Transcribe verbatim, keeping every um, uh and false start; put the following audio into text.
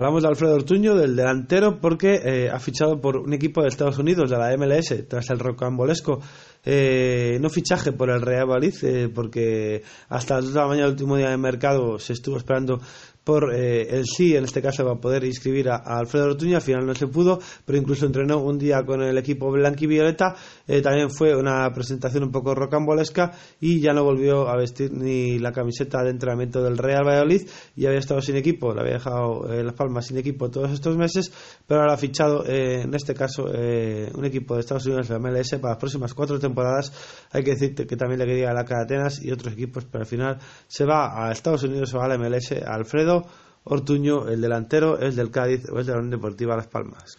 Hablamos de Alfredo Ortuño, del delantero, porque eh, ha fichado por un equipo de Estados Unidos, de la M L S, tras el rocambolesco eh, no fichaje por el Real Valladolid, eh, porque hasta las dos de la mañana, el último día de mercado, se estuvo esperando por eh, el sí, en este caso, va a poder inscribir a, a Alfredo Ortuño. Al final no se pudo, pero incluso entrenó un día con el equipo blanquivioleta. Eh, también fue una presentación un poco rocambolesca y ya no volvió a vestir ni la camiseta de entrenamiento del Real Valladolid, y había estado sin equipo, le había dejado eh, Las Palmas sin equipo todos estos meses, pero ahora ha fichado, eh, en este caso, eh, un equipo de Estados Unidos, la M L S, para las próximas cuatro temporadas. Hay que decir que también le quería a la Cádiz Atenas y otros equipos, pero al final se va a Estados Unidos o a la M L S, a Alfredo Ortuño, el delantero, es del Cádiz o es de la Unión Deportiva Las Palmas.